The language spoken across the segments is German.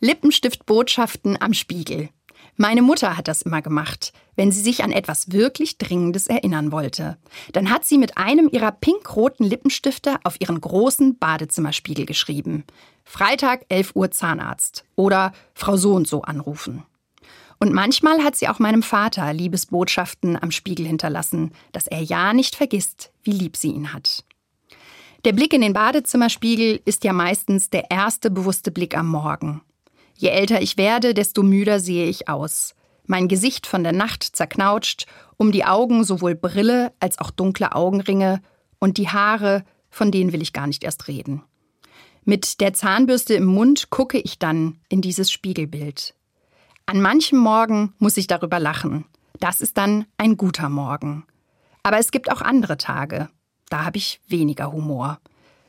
Lippenstiftbotschaften am Spiegel. Meine Mutter hat das immer gemacht, wenn sie sich an etwas wirklich Dringendes erinnern wollte. Dann hat sie mit einem ihrer pinkroten Lippenstifte auf ihren großen Badezimmerspiegel geschrieben: Freitag 11 Uhr Zahnarzt oder Frau so und so anrufen. Und manchmal hat sie auch meinem Vater Liebesbotschaften am Spiegel hinterlassen, dass er ja nicht vergisst, wie lieb sie ihn hat. Der Blick in den Badezimmerspiegel ist ja meistens der erste bewusste Blick am Morgen. Je älter ich werde, desto müder sehe ich aus. Mein Gesicht von der Nacht zerknautscht, um die Augen sowohl Brille als auch dunkle Augenringe und die Haare, von denen will ich gar nicht erst reden. Mit der Zahnbürste im Mund gucke ich dann in dieses Spiegelbild. An manchem Morgen muss ich darüber lachen. Das ist dann ein guter Morgen. Aber es gibt auch andere Tage. Da habe ich weniger Humor.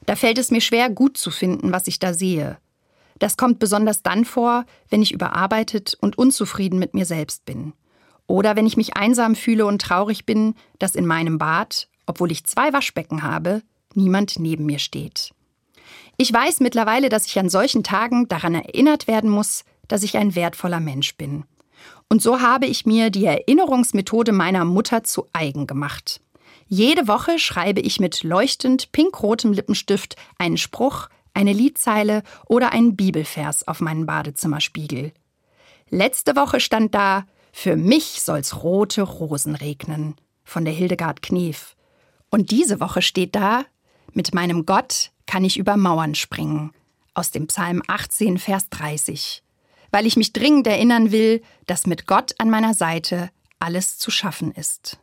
Da fällt es mir schwer, gut zu finden, was ich da sehe. Das kommt besonders dann vor, wenn ich überarbeitet und unzufrieden mit mir selbst bin. Oder wenn ich mich einsam fühle und traurig bin, dass in meinem Bad, obwohl ich 2 Waschbecken habe, niemand neben mir steht. Ich weiß mittlerweile, dass ich an solchen Tagen daran erinnert werden muss, dass ich ein wertvoller Mensch bin. Und so habe ich mir die Erinnerungsmethode meiner Mutter zu eigen gemacht. Jede Woche schreibe ich mit leuchtend pinkrotem Lippenstift einen Spruch, eine Liedzeile oder einen Bibelvers auf meinen Badezimmerspiegel. Letzte Woche stand da: Für mich soll's rote Rosen regnen, von der Hildegard Knef. Und diese Woche steht da: Mit meinem Gott kann ich über Mauern springen, aus dem Psalm 18, Vers 30. Weil ich mich dringend erinnern will, dass mit Gott an meiner Seite alles zu schaffen ist.